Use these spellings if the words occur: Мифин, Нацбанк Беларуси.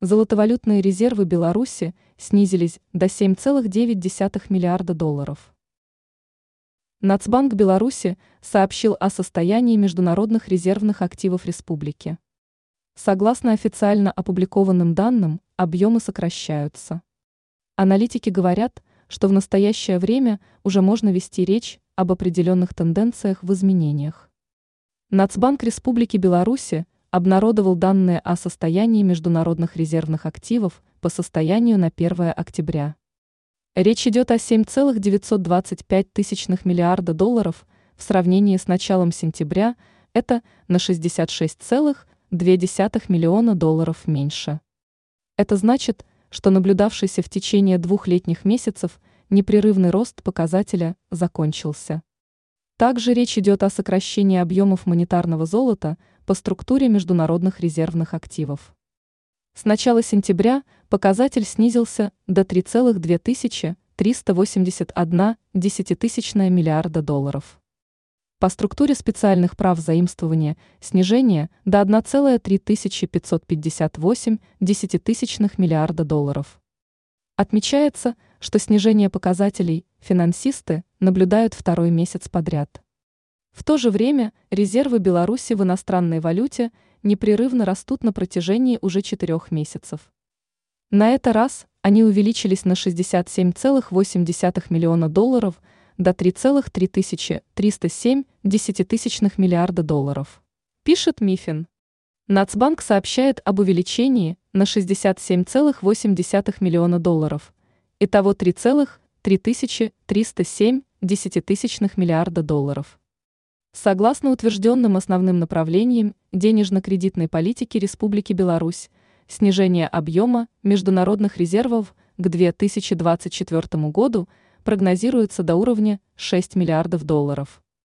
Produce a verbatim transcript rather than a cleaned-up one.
Золотовалютные резервы Беларуси снизились до семи целых девяти десятых миллиарда долларов. Нацбанк Беларуси сообщил о состоянии международных резервных активов республики. Согласно официально опубликованным данным, объемы сокращаются. Аналитики говорят, что в настоящее время уже можно вести речь об определенных тенденциях в изменениях. Нацбанк Республики Беларуси обнародовал данные о состоянии международных резервных активов по состоянию на первое октября. Речь идет о семи целых девятьсот двадцати пяти тысячных миллиарда долларов в сравнении с началом сентября, это на шестьдесят шесть целых две десятых миллиона долларов меньше. Это значит, что наблюдавшийся в течение двух летних месяцев непрерывный рост показателя закончился. Также речь идет о сокращении объемов монетарного золота по структуре международных резервных активов. С начала сентября показатель снизился до три целых две тысячи триста восемьдесят одна десятитысячная миллиарда долларов. По структуре специальных прав заимствования снижение до одна целая три тысячи пятьсот пятьдесят восемь десятитысячных миллиарда долларов. Отмечается, что снижение показателей финансисты наблюдают второй месяц подряд. В то же время резервы Беларуси в иностранной валюте непрерывно растут на протяжении уже четырех месяцев. На этот раз они увеличились на шестьдесят семь целых восемь десятых миллиона долларов до три целых три тысячи триста семь десятитысячных миллиарда долларов, пишет Мифин. Нацбанк сообщает об увеличении на шестьдесят семь целых восемь десятых миллиона долларов, итого три целых три тысячи триста семь десятитысячных миллиарда долларов. Согласно утвержденным основным направлениям денежно-кредитной политики Республики Беларусь, снижение объема международных резервов к две тысячи двадцать четвёртому году прогнозируется до уровня шести миллиардов долларов.